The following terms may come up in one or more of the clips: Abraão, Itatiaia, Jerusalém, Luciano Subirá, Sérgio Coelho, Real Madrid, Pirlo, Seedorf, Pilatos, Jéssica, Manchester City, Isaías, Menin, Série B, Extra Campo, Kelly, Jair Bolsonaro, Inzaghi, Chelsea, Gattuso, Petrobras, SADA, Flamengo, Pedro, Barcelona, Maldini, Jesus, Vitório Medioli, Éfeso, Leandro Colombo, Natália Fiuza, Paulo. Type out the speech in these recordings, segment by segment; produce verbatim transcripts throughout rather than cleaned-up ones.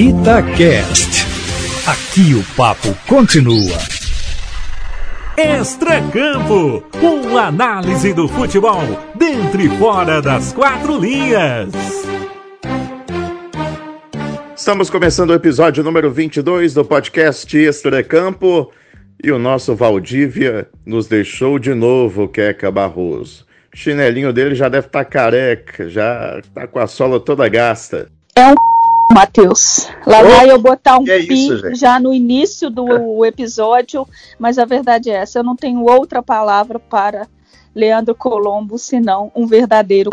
Itacast. Aqui o papo continua. Extra Campo, uma análise do futebol dentro e fora das quatro linhas. Estamos começando o episódio número vinte e dois do podcast Extra Campo e o nosso Valdívia nos deixou de novo, Queka Barroso. O chinelinho dele já deve estar tá careca, já tá com a sola toda gasta. É um Matheus, lá vai eu botar um é pi isso, já no início do episódio, mas a verdade é essa, eu não tenho outra palavra para Leandro Colombo, senão um verdadeiro.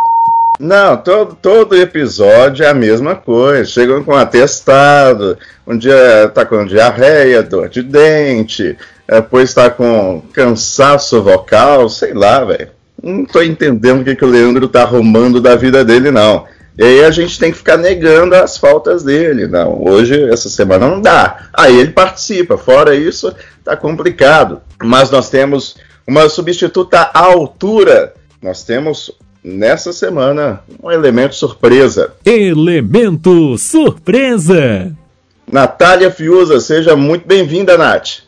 Não, todo, todo episódio é a mesma coisa, chegam com atestado, um dia tá com diarreia, dor de dente, depois tá com cansaço vocal, sei lá, velho. Não tô entendendo o que, que o Leandro tá arrumando da vida dele, não. E aí a gente tem que ficar negando as faltas dele. Não, hoje, essa semana não dá. Aí ele participa. Fora isso, tá complicado. Mas nós temos uma substituta à altura. Nós temos, nessa semana, um elemento surpresa. Elemento surpresa! Natália Fiuza, seja muito bem-vinda, Nath.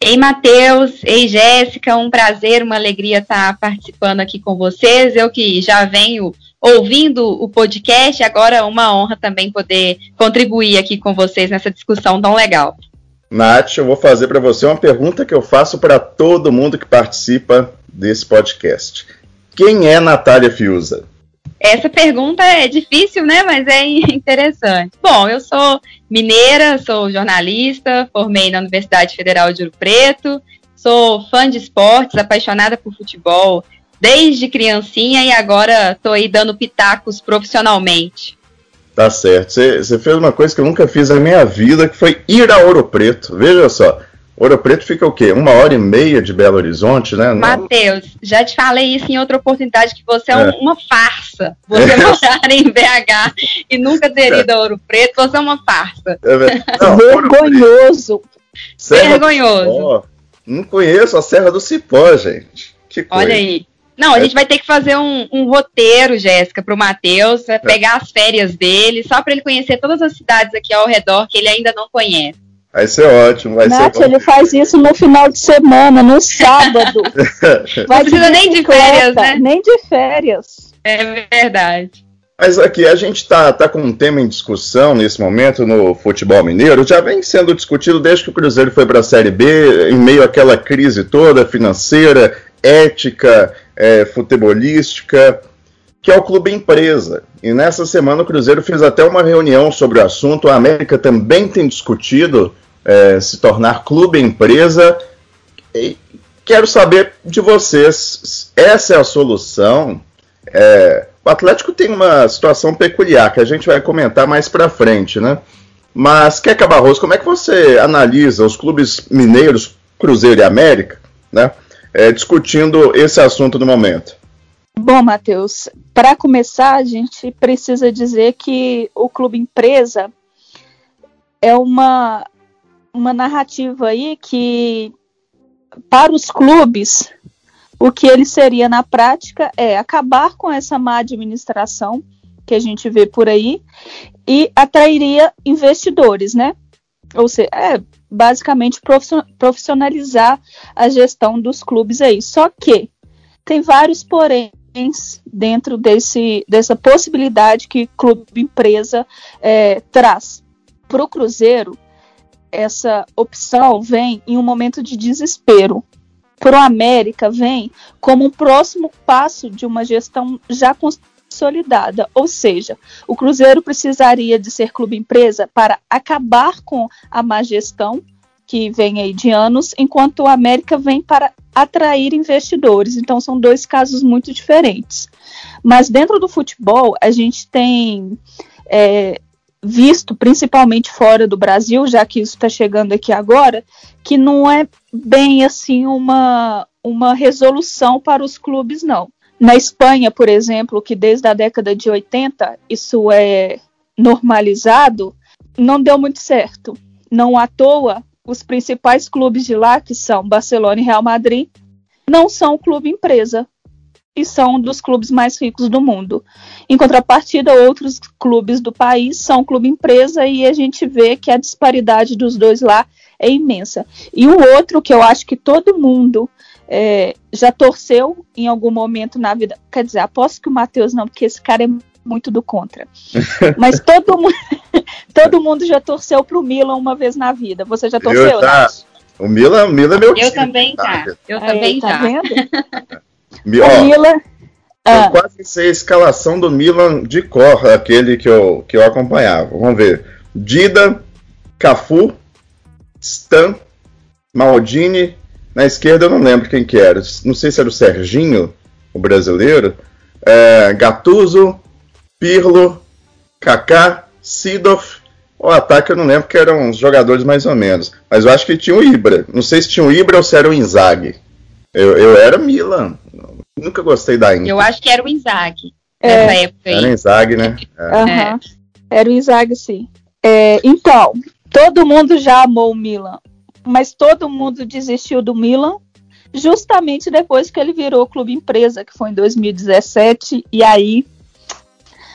Ei, Matheus. Ei, Jéssica. Um prazer, uma alegria estar participando aqui com vocês. Eu que já venho ouvindo o podcast, agora é uma honra também poder contribuir aqui com vocês nessa discussão tão legal. Nath, eu vou fazer para você uma pergunta que eu faço para todo mundo que participa desse podcast. Quem é Natália Fiuza? Essa pergunta é difícil, né? Mas é interessante. Bom, eu sou mineira, sou jornalista, formei na Universidade Federal de Ouro Preto, sou fã de esportes, apaixonada por futebol desde criancinha e agora estou aí dando pitacos profissionalmente. Tá certo. Você fez uma coisa que eu nunca fiz na minha vida, que foi ir a Ouro Preto. Veja só, Ouro Preto fica o quê? Uma hora e meia de Belo Horizonte, né? Matheus, já te falei isso em outra oportunidade, que você é, é. uma farsa. Você é. morar em B H e nunca ter ido a Ouro Preto, você é uma farsa. É. Não, vergonhoso. Serra vergonhoso. Não conheço a Serra do Cipó, gente. Que coisa. Olha aí. Não, a gente vai ter que fazer um, um roteiro, Jéssica, para o Matheus, é. pegar as férias dele, só para ele conhecer todas as cidades aqui ao redor que ele ainda não conhece. Vai ser ótimo, vai Nath, ser bom. Ele faz isso no final de semana, no sábado. Vai não precisa nem de férias, né? Nem de férias. É verdade. Mas aqui, a gente tá, tá com um tema em discussão nesse momento no futebol mineiro, já vem sendo discutido desde que o Cruzeiro foi para a Série B, em meio àquela crise toda financeira, ética, é, futebolística, que é o clube empresa. E nessa semana o Cruzeiro fez até uma reunião sobre o assunto. A América também tem discutido é, se tornar clube empresa. E quero saber de vocês, essa é a solução? É, o Atlético tem uma situação peculiar que a gente vai comentar mais pra frente, né? Mas, Queka Barroso, como é que você analisa os clubes mineiros, Cruzeiro e América, né? É, discutindo esse assunto no momento? Bom, Matheus, para começar, a gente precisa dizer que o Clube Empresa é uma, uma narrativa aí que, para os clubes, o que ele seria na prática é acabar com essa má administração que a gente vê por aí e atrairia investidores, né? Ou seja, é basicamente profissionalizar a gestão dos clubes aí. Só que tem vários poréns dentro desse, dessa possibilidade que clube empresa é, traz. Para o Cruzeiro, essa opção vem em um momento de desespero. Para o América, vem como um próximo passo de uma gestão já construída, consolidada, ou seja, o Cruzeiro precisaria de ser clube empresa para acabar com a má gestão que vem aí de anos, enquanto o América vem para atrair investidores. Então são dois casos muito diferentes. Mas dentro do futebol a gente tem é, visto, principalmente fora do Brasil, já que isso está chegando aqui agora, que não é bem assim uma, uma resolução para os clubes, não. Na Espanha, por exemplo, que desde a década de oitenta isso é normalizado, não deu muito certo. Não à toa, os principais clubes de lá, que são Barcelona e Real Madrid, não são clube empresa. e são dos clubes mais ricos do mundo. Em contrapartida, outros clubes do país são clube empresa e a gente vê que a disparidade dos dois lá é imensa. E o outro que eu acho que todo mundo é, já torceu em algum momento na vida, quer dizer, aposto que o Matheus não, porque esse cara é muito do contra, mas todo mundo, todo mundo já torceu pro Milan uma vez na vida. Você já torceu, tá? O Milan, o Milan é meu eu time. Também tá. Eu Aí, também tá. Tá vendo? Mi, ó, Milan, ah. Eu quase sei a escalação do Milan de cor, aquele que eu, que eu acompanhava. Vamos ver. Dida, Cafu, Stan, Maldini. Na esquerda eu não lembro quem que era. Não sei se era o Serginho, o brasileiro. É, Gattuso, Pirlo, Kaká, Seedorf. O ataque eu não lembro, que eram uns jogadores mais ou menos. Mas eu acho que tinha o Ibra. Não sei se tinha o Ibra ou se era o Inzaghi. Eu, eu era Milan. Nunca gostei da Inter. Eu acho que era o Inzaghi. É. Nessa época aí. Era o Inzaghi, né? É. Uhum. Era o Inzaghi, sim. É, então, todo mundo já amou o Milan. Mas todo mundo desistiu do Milan justamente depois que ele virou clube empresa, que foi em dois mil e dezessete. E aí,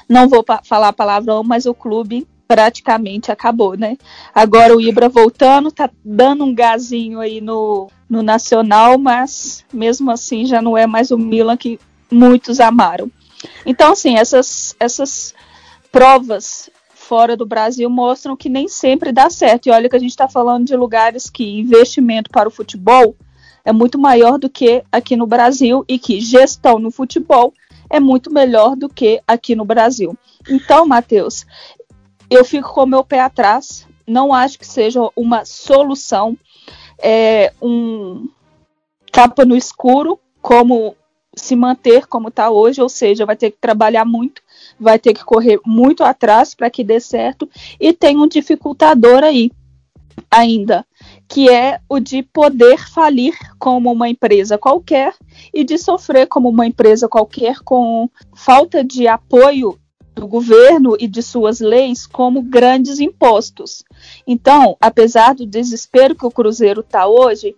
não vou pa- falar palavrão, mas o clube praticamente acabou, né? Agora o Ibra voltando, tá dando um gazinho aí no, no Nacional, mas mesmo assim já não é mais o Milan que muitos amaram. Então, assim, essas, essas provas fora do Brasil mostram que nem sempre dá certo. E olha que a gente tá falando de lugares que investimento para o futebol é muito maior do que aqui no Brasil e que gestão no futebol é muito melhor do que aqui no Brasil. Então, Matheus, eu fico com o meu pé atrás, não acho que seja uma solução, é, um tapa no escuro, como se manter como está hoje, ou seja, vai ter que trabalhar muito, vai ter que correr muito atrás para que dê certo, e tem um dificultador aí ainda, que é o de poder falir como uma empresa qualquer e de sofrer como uma empresa qualquer com falta de apoio do governo e de suas leis como grandes impostos. Então, apesar do desespero que o Cruzeiro está hoje,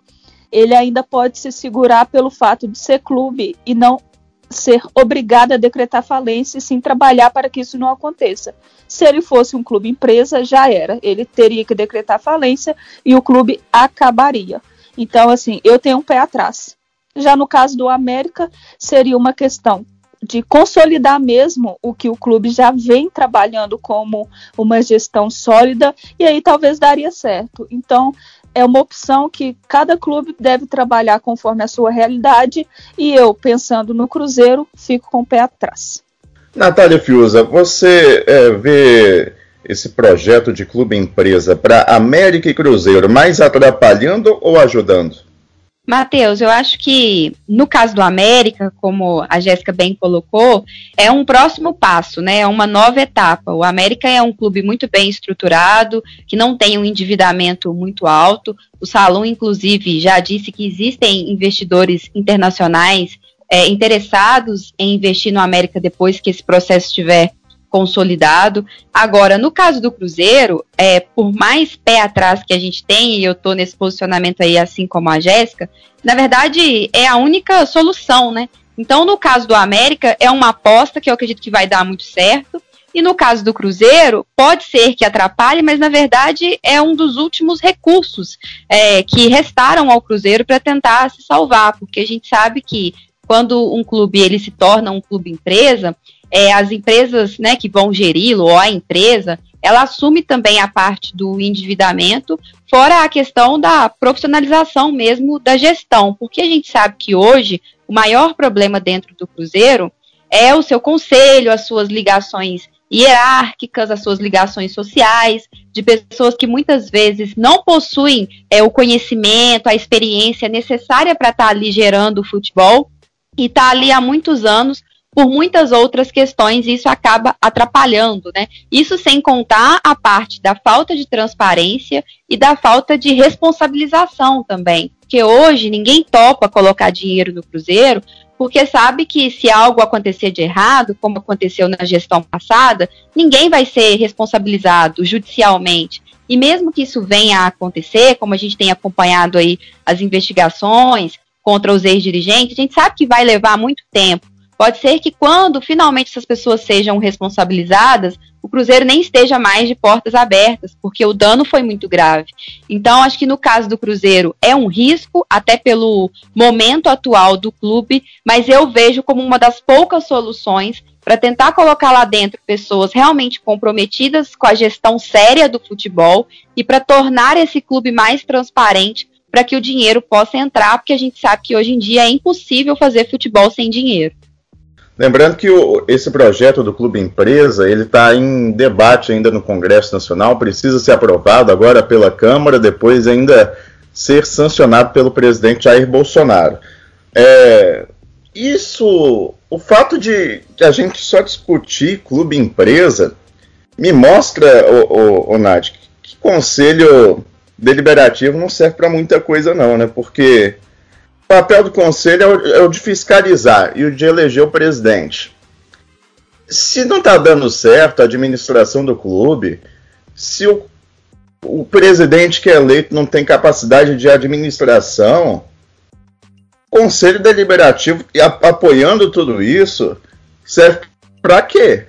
ele ainda pode se segurar pelo fato de ser clube e não ser obrigado a decretar falência e sim trabalhar para que isso não aconteça. Se ele fosse um clube empresa, já era. Ele teria que decretar falência e o clube acabaria. Então, assim, eu tenho um pé atrás. Já no caso do América, seria uma questão de consolidar mesmo o que o clube já vem trabalhando como uma gestão sólida, e aí talvez daria certo. Então, é uma opção que cada clube deve trabalhar conforme a sua realidade, e eu, pensando no Cruzeiro, fico com o pé atrás. Natália Fiuza, você é, vê esse projeto de clube-empresa para América e Cruzeiro mais atrapalhando ou ajudando? Matheus, eu acho que no caso do América, como a Jéssica bem colocou, é um próximo passo, né? É uma nova etapa. O América é um clube muito bem estruturado, que não tem um endividamento muito alto. O Salum, inclusive, já disse que existem investidores internacionais é, interessados em investir no América depois que esse processo estiver consolidado. Agora, no caso do Cruzeiro, é, por mais pé atrás que a gente tem, e eu estou nesse posicionamento aí, assim como a Jéssica, na verdade, é a única solução, né? Então, no caso do América, é uma aposta que eu acredito que vai dar muito certo, e no caso do Cruzeiro, pode ser que atrapalhe, mas, na verdade, é um dos últimos recursos é, que restaram ao Cruzeiro para tentar se salvar, porque a gente sabe que quando um clube ele se torna um clube empresa, É, as empresas, né, que vão geri-lo, ou a empresa, ela assume também a parte do endividamento, fora a questão da profissionalização mesmo da gestão, porque a gente sabe que hoje o maior problema dentro do Cruzeiro é o seu conselho, as suas ligações hierárquicas, as suas ligações sociais, de pessoas que muitas vezes não possuem é, o conhecimento, a experiência necessária para estar ali gerando o futebol, e está ali há muitos anos, por muitas outras questões, e isso acaba atrapalhando, né? Isso sem contar a parte da falta de transparência e da falta de responsabilização também, porque hoje ninguém topa colocar dinheiro no Cruzeiro, porque sabe que se algo acontecer de errado, como aconteceu na gestão passada, ninguém vai ser responsabilizado judicialmente. E mesmo que isso venha a acontecer, como a gente tem acompanhado aí as investigações, contra os ex-dirigentes, a gente sabe que vai levar muito tempo. Pode ser que quando finalmente essas pessoas sejam responsabilizadas, o Cruzeiro nem esteja mais de portas abertas, porque o dano foi muito grave. Então, acho que no caso do Cruzeiro é um risco, até pelo momento atual do clube, mas eu vejo como uma das poucas soluções para tentar colocar lá dentro pessoas realmente comprometidas com a gestão séria do futebol e para tornar esse clube mais transparente, para que o dinheiro possa entrar, porque a gente sabe que hoje em dia é impossível fazer futebol sem dinheiro. Lembrando que o, esse projeto do Clube Empresa, ele está em debate ainda no Congresso Nacional, precisa ser aprovado agora pela Câmara, depois ainda ser sancionado pelo presidente Jair Bolsonaro. É, isso, o fato de a gente só discutir Clube Empresa, me mostra, o, o, o Nath, que Conselho Deliberativo não serve para muita coisa não, né? Porque o papel do Conselho é o, é o de fiscalizar e o de eleger o presidente. Se não está dando certo a administração do clube, se o, o presidente que é eleito não tem capacidade de administração, o Conselho Deliberativo a, apoiando tudo isso, serve para quê?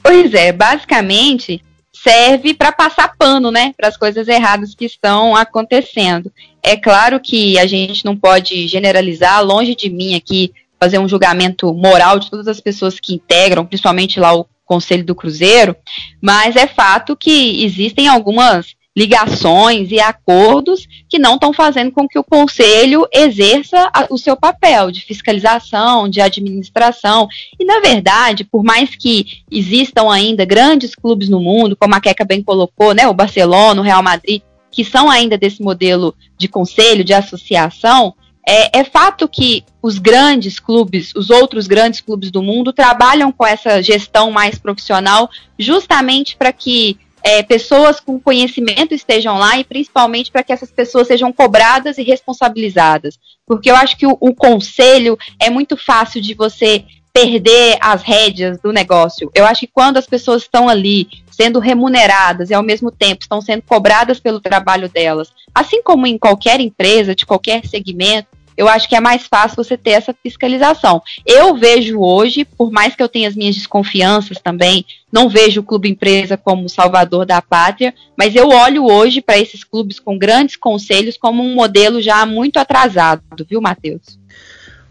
Pois é, basicamente serve para passar pano, né, para as coisas erradas que estão acontecendo. É claro que a gente não pode generalizar, longe de mim aqui, fazer um julgamento moral de todas as pessoas que integram, principalmente lá o Conselho do Cruzeiro, mas é fato que existem algumas ligações e acordos que não estão fazendo com que o Conselho exerça a, o seu papel de fiscalização, de administração. E, na verdade, por mais que existam ainda grandes clubes no mundo, como a Queka bem colocou, né, o Barcelona, o Real Madrid, que são ainda desse modelo de conselho, de associação, é, é fato que os grandes clubes, os outros grandes clubes do mundo, trabalham com essa gestão mais profissional justamente para que É, pessoas com conhecimento estejam lá e principalmente para que essas pessoas sejam cobradas e responsabilizadas. Porque eu acho que o, o conselho é muito fácil de você perder as rédeas do negócio. Eu acho que quando as pessoas estão ali sendo remuneradas e ao mesmo tempo estão sendo cobradas pelo trabalho delas, assim como em qualquer empresa, de qualquer segmento, eu acho que é mais fácil você ter essa fiscalização. Eu vejo hoje, por mais que eu tenha as minhas desconfianças também, não vejo o Clube Empresa como salvador da pátria, mas eu olho hoje para esses clubes com grandes conselhos como um modelo já muito atrasado, viu, Matheus?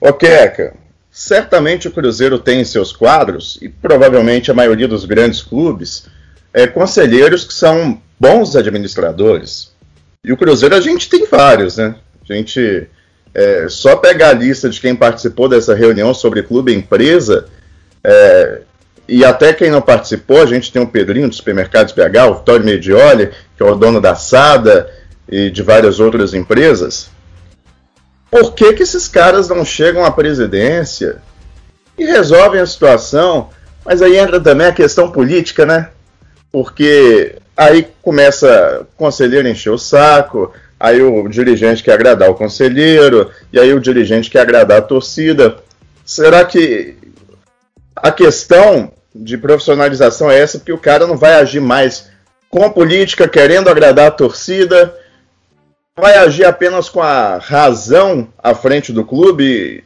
Ô, Queka, certamente o Cruzeiro tem em seus quadros, e provavelmente a maioria dos grandes clubes, é, conselheiros que são bons administradores. E o Cruzeiro a gente tem vários, né? A gente... É, só pegar a lista de quem participou dessa reunião sobre Clube Empresa, é, e até quem não participou, a gente tem o Pedrinho do Supermercado de P H, o Vitório Medioli, que é o dono da SADA e de várias outras empresas. Por que que esses caras não chegam à presidência e resolvem a situação? Mas aí entra também a questão política, né? Porque aí começa o conselheiro encher o saco, aí o dirigente quer agradar o conselheiro, e aí o dirigente quer agradar a torcida. Será que a questão de profissionalização é essa, porque o cara não vai agir mais com a política, querendo agradar a torcida, vai agir apenas com a razão à frente do clube?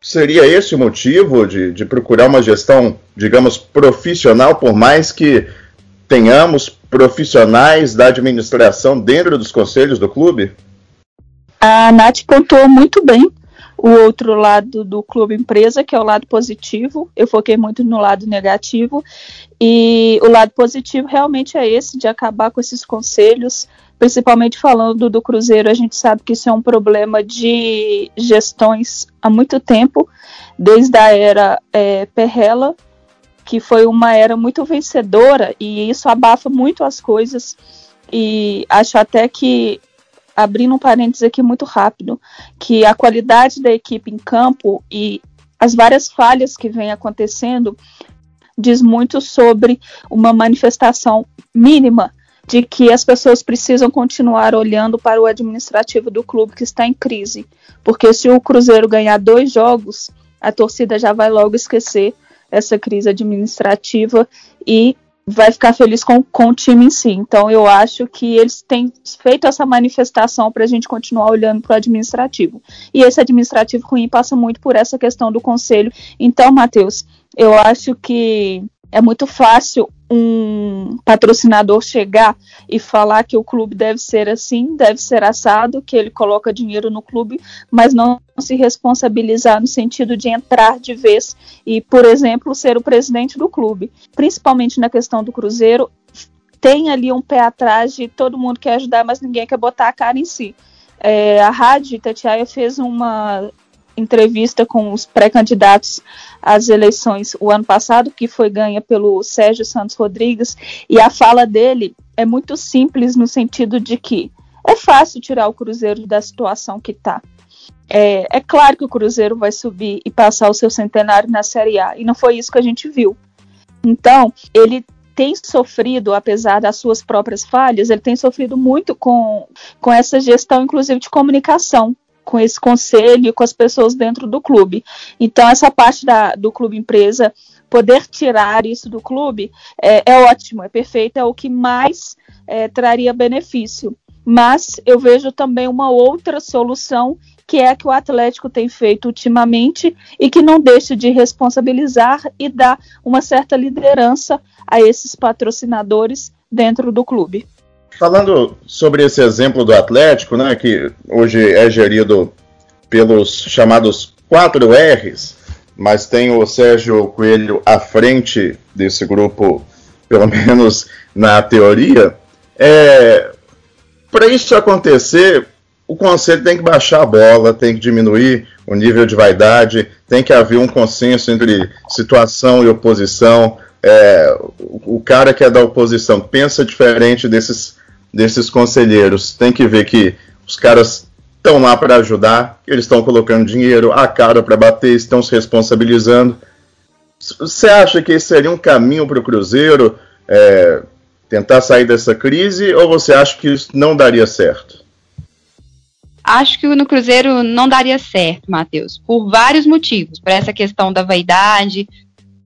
Seria esse o motivo de, de procurar uma gestão, digamos, profissional, por mais que tenhamos profissionais da administração dentro dos conselhos do clube? A Nath pontuou muito bem o outro lado do Clube Empresa, que é o lado positivo. Eu foquei muito no lado negativo. E o lado positivo realmente é esse, de acabar com esses conselhos, principalmente falando do Cruzeiro. A gente sabe que isso é um problema de gestões há muito tempo, desde a era é, Perrella, que foi uma era muito vencedora, e isso abafa muito as coisas. E acho até que, abrindo um parênteses aqui muito rápido, que a qualidade da equipe em campo e as várias falhas que vêm acontecendo diz muito sobre uma manifestação mínima de que as pessoas precisam continuar olhando para o administrativo do clube, que está em crise. Porque se o Cruzeiro ganhar dois jogos, a torcida já vai logo esquecer essa crise administrativa e vai ficar feliz com, com o time em si. Então eu acho que eles têm feito essa manifestação para a gente continuar olhando para o administrativo. E esse administrativo ruim passa muito por essa questão do conselho. Então, Matheus, eu acho que é muito fácil um patrocinador chegar e falar que o clube deve ser assim, deve ser assado, que ele coloca dinheiro no clube, mas não se responsabilizar no sentido de entrar de vez e, por exemplo, ser o presidente do clube. Principalmente na questão do Cruzeiro, tem ali um pé atrás de todo mundo quer ajudar, mas ninguém quer botar a cara em si. É, a Rádio Itatiaia fez uma entrevista com os pré-candidatos às eleições o ano passado, que foi ganha pelo Sérgio Santos Rodrigues, e a fala dele é muito simples no sentido de que é fácil tirar o Cruzeiro da situação que está. É, é claro que o Cruzeiro vai subir e passar o seu centenário na Série A, e não foi isso que a gente viu. Então, ele tem sofrido, apesar das suas próprias falhas, ele tem sofrido muito com, com essa gestão, inclusive de comunicação, com esse conselho e com as pessoas dentro do clube. Então, essa parte da, do clube empresa, poder tirar isso do clube, é, é ótimo, é perfeito, é o que mais é, traria benefício. Mas eu vejo também uma outra solução, que é a que o Atlético tem feito ultimamente e que não deixa de responsabilizar e dar uma certa liderança a esses patrocinadores dentro do clube. Falando sobre esse exemplo do Atlético, né, que hoje é gerido pelos chamados quatro erres, mas tem o Sérgio Coelho à frente desse grupo, pelo menos na teoria, é, para isso acontecer, o conselho tem que baixar a bola, tem que diminuir o nível de vaidade, tem que haver um consenso entre situação e oposição. É, o cara que é da oposição pensa diferente desses desses conselheiros, tem que ver que os caras estão lá para ajudar, eles estão colocando dinheiro, a cara para bater, estão se responsabilizando. Você acha que esse seria um caminho para o Cruzeiro é, tentar sair dessa crise, ou você acha que isso não daria certo? Acho que no Cruzeiro não daria certo, Matheus, por vários motivos, para essa questão da vaidade,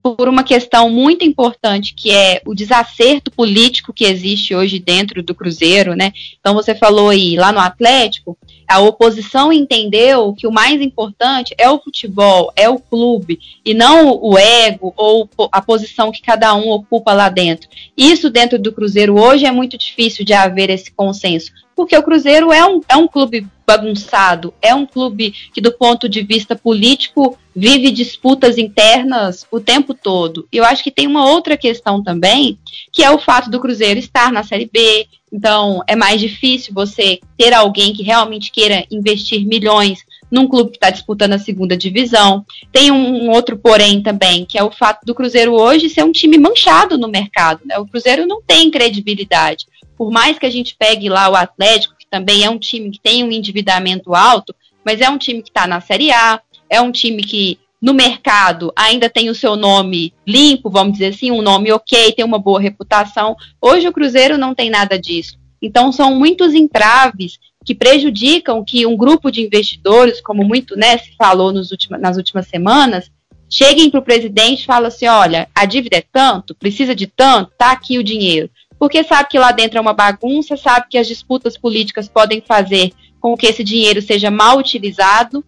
por uma questão muito importante, que é o desacerto político que existe hoje dentro do Cruzeiro, né? Então você falou aí, lá no Atlético, a oposição entendeu que o mais importante é o futebol, é o clube, e não o ego ou a posição que cada um ocupa lá dentro. Isso dentro do Cruzeiro hoje é muito difícil de haver esse consenso, porque o Cruzeiro é um, é um clube bagunçado, é um clube que do ponto de vista político vive disputas internas o tempo todo. E eu acho que tem uma outra questão também, que é o fato do Cruzeiro estar na Série B, então é mais difícil você ter alguém que realmente queira investir milhões num clube que está disputando a segunda divisão. Tem um, um outro porém também, que é o fato do Cruzeiro hoje ser um time manchado no mercado, né? O Cruzeiro não tem credibilidade. Por mais que a gente pegue lá o Atlético, que também é um time que tem um endividamento alto, mas é um time que está na Série A, é um time que no mercado ainda tem o seu nome limpo, vamos dizer assim, um nome ok, tem uma boa reputação. Hoje o Cruzeiro não tem nada disso. Então são muitos entraves que prejudicam que um grupo de investidores, como muito, né, se falou nos ultima, nas últimas semanas, cheguem para o presidente e falem assim, olha, a dívida é tanto, precisa de tanto, está aqui o dinheiro. Porque sabe que lá dentro é uma bagunça, sabe que as disputas políticas podem fazer com que esse dinheiro seja mal utilizado,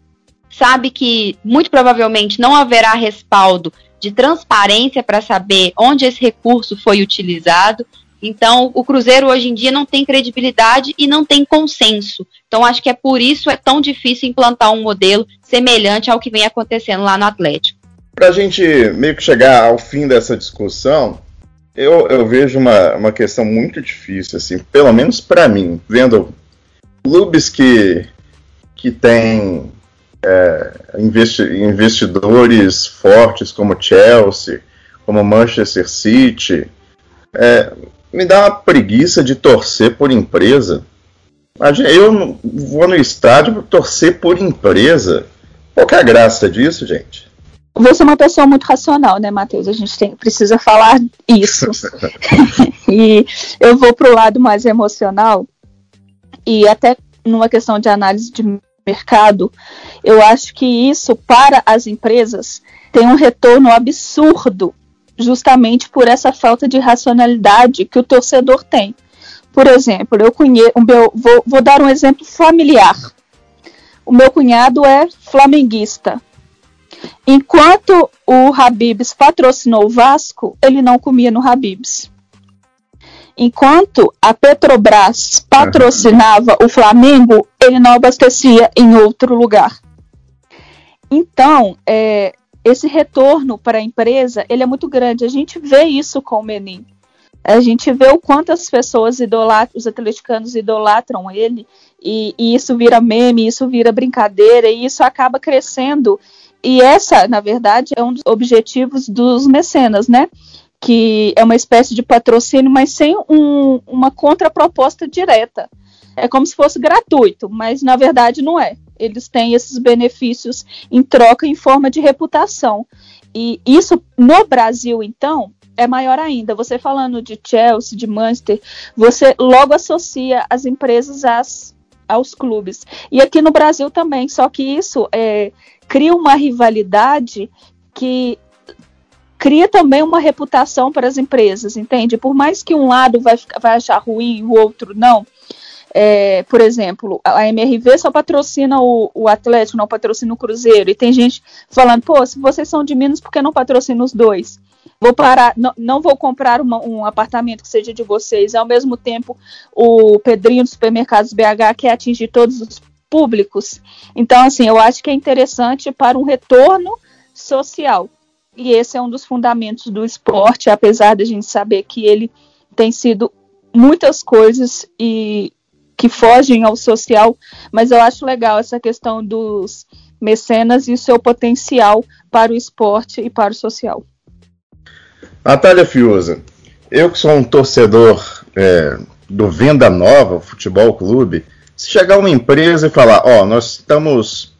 sabe que muito provavelmente não haverá respaldo de transparência para saber onde esse recurso foi utilizado. Então, o Cruzeiro hoje em dia não tem credibilidade e não tem consenso. Então, acho que é por isso é tão difícil implantar um modelo semelhante ao que vem acontecendo lá no Atlético. Para a gente meio que chegar ao fim dessa discussão, Eu, eu vejo uma, uma questão muito difícil, assim, pelo menos para mim, vendo clubes que, que têm é, investi- investidores fortes como Chelsea, como Manchester City, é, me dá uma preguiça de torcer por empresa. Eu vou no estádio para torcer por empresa. Qual que é a graça disso, gente? Você é uma pessoa muito racional, né, Matheus? A gente tem, precisa falar isso. E eu vou para o lado mais emocional, e até numa questão de análise de mercado, eu acho que isso, para as empresas, tem um retorno absurdo justamente por essa falta de racionalidade que o torcedor tem. Por exemplo, eu conheço, meu, vou, vou dar um exemplo familiar. O meu cunhado é flamenguista. Enquanto o Habibs patrocinou o Vasco, ele não comia no Habibs. Enquanto a Petrobras patrocinava o Flamengo, ele não abastecia em outro lugar. Então, é, esse retorno para a empresa, ele é muito grande. A gente vê isso com o Menin. A gente vê o quanto as pessoas idolatram, os atleticanos idolatram ele, e, e isso vira meme, isso vira brincadeira, e isso acaba crescendo. E essa, na verdade, é um dos objetivos dos mecenas, né? Que é uma espécie de patrocínio, mas sem um, uma contraproposta direta. É como se fosse gratuito, mas na verdade não é. Eles têm esses benefícios em troca em forma de reputação. E isso, no Brasil, então, é maior ainda. Você falando de Chelsea, de Manchester, você logo associa as empresas às, aos clubes. E aqui no Brasil também, só que isso é, cria uma rivalidade que cria também uma reputação para as empresas, entende? Por mais que um lado vai, vai achar ruim e o outro não, é, por exemplo, a M R V só patrocina o, o Atlético, não patrocina o Cruzeiro, e tem gente falando, pô, se vocês são de Minas, por que não patrocina os dois? Vou parar, não, não vou comprar uma, um apartamento que seja de vocês. Ao mesmo tempo, o Pedrinho do Supermercado de P H quer atingir todos os públicos. Então, assim, eu acho que é interessante para um retorno social. E esse é um dos fundamentos do esporte, apesar da gente saber que ele tem sido muitas coisas e que fogem ao social, mas eu acho legal essa questão dos mecenas e o seu potencial para o esporte e para o social. Natália Fiuza, eu que sou um torcedor é, do Venda Nova Futebol Clube, se chegar uma empresa e falar, ó, oh, nós estamos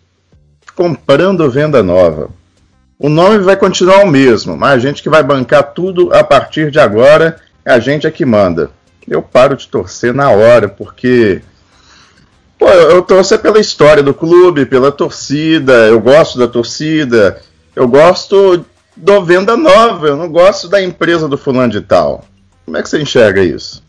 comprando Venda Nova, o nome vai continuar o mesmo, mas a gente que vai bancar tudo a partir de agora, a gente é que manda. Eu paro de torcer na hora, porque pô, eu torço pela história do clube, pela torcida, eu gosto da torcida, eu gosto do Venda Nova, eu não gosto da empresa do fulano de tal. Como é que você enxerga isso?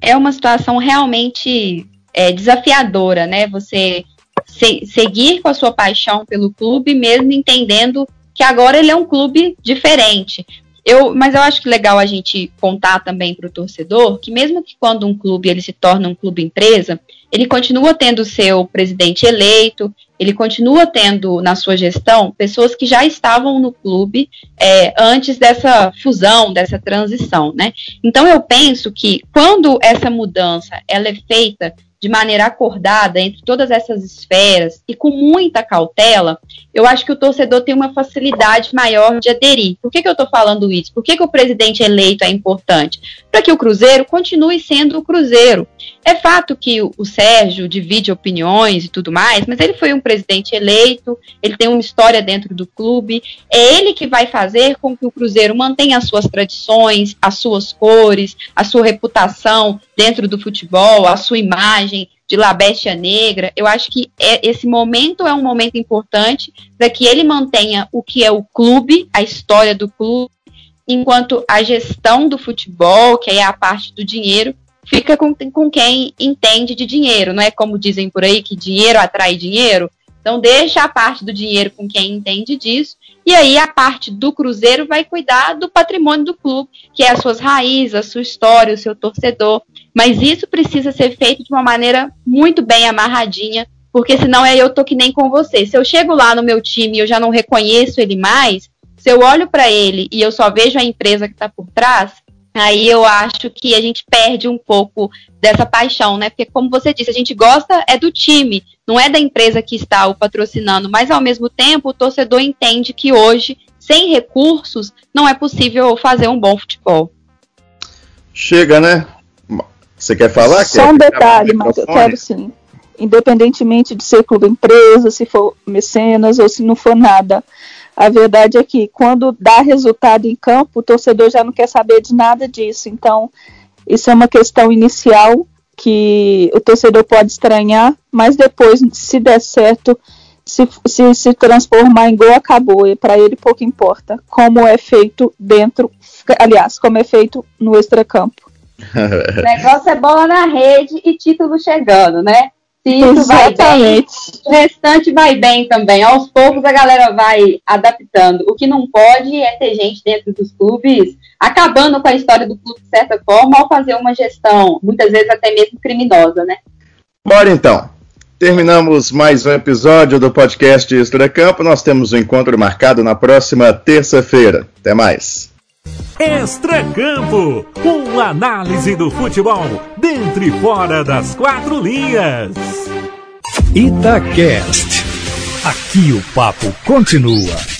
É uma situação realmente é, desafiadora, né? Você Se, seguir com a sua paixão pelo clube, mesmo entendendo que agora ele é um clube diferente. Eu, mas eu acho que legal a gente contar também para o torcedor que mesmo que quando um clube ele se torna um clube empresa, ele continua tendo seu presidente eleito, ele continua tendo na sua gestão pessoas que já estavam no clube é, antes dessa fusão, dessa transição, né? Então eu penso que quando essa mudança ela é feita de maneira acordada entre todas essas esferas e com muita cautela, eu acho que o torcedor tem uma facilidade maior de aderir. Por que que eu estou falando isso? Por que que o presidente eleito é importante? Para que o Cruzeiro continue sendo o Cruzeiro. É fato que o Sérgio divide opiniões e tudo mais, mas ele foi um presidente eleito, ele tem uma história dentro do clube, é ele que vai fazer com que o Cruzeiro mantenha as suas tradições, as suas cores, a sua reputação dentro do futebol, a sua imagem de La Bestia Negra. Eu acho que é, esse momento é um momento importante para que ele mantenha o que é o clube, a história do clube, enquanto a gestão do futebol, que é a parte do dinheiro, fica com, com quem entende de dinheiro, não é como dizem por aí que dinheiro atrai dinheiro, então deixa a parte do dinheiro com quem entende disso, e aí a parte do Cruzeiro vai cuidar do patrimônio do clube, que é as suas raízes, a sua história, o seu torcedor, mas isso precisa ser feito de uma maneira muito bem amarradinha, porque senão é eu tô que nem com você, se eu chego lá no meu time e eu já não reconheço ele mais, se eu olho para ele e eu só vejo a empresa que tá por trás, aí eu acho que a gente perde um pouco dessa paixão, né? Porque, como você disse, a gente gosta é do time, não é da empresa que está o patrocinando, mas, ao mesmo tempo, o torcedor entende que hoje, sem recursos, não é possível fazer um bom futebol. Chega, né? Você quer falar? Só quer um detalhe, mas eu quero sim. Independentemente de ser clube empresa, se for mecenas ou se não for nada, a verdade é que quando dá resultado em campo, o torcedor já não quer saber de nada disso. Então, isso é uma questão inicial que o torcedor pode estranhar, mas depois, se der certo, se, se, se transformar em gol, acabou. E para ele pouco importa como é feito dentro, aliás, como é feito no extracampo. O negócio é bola na rede e título chegando, né? Se isso vai bem, o restante vai bem também. Aos poucos a galera vai adaptando. O que não pode é ter gente dentro dos clubes acabando com a história do clube de certa forma, ao fazer uma gestão, muitas vezes até mesmo criminosa, né? Bora então. Terminamos mais um episódio do podcast Extra Campo. Nós temos um encontro marcado na próxima terça-feira. Até mais. Extra Campo, com análise do futebol, dentro e fora das quatro linhas. Itacast. Aqui o papo continua.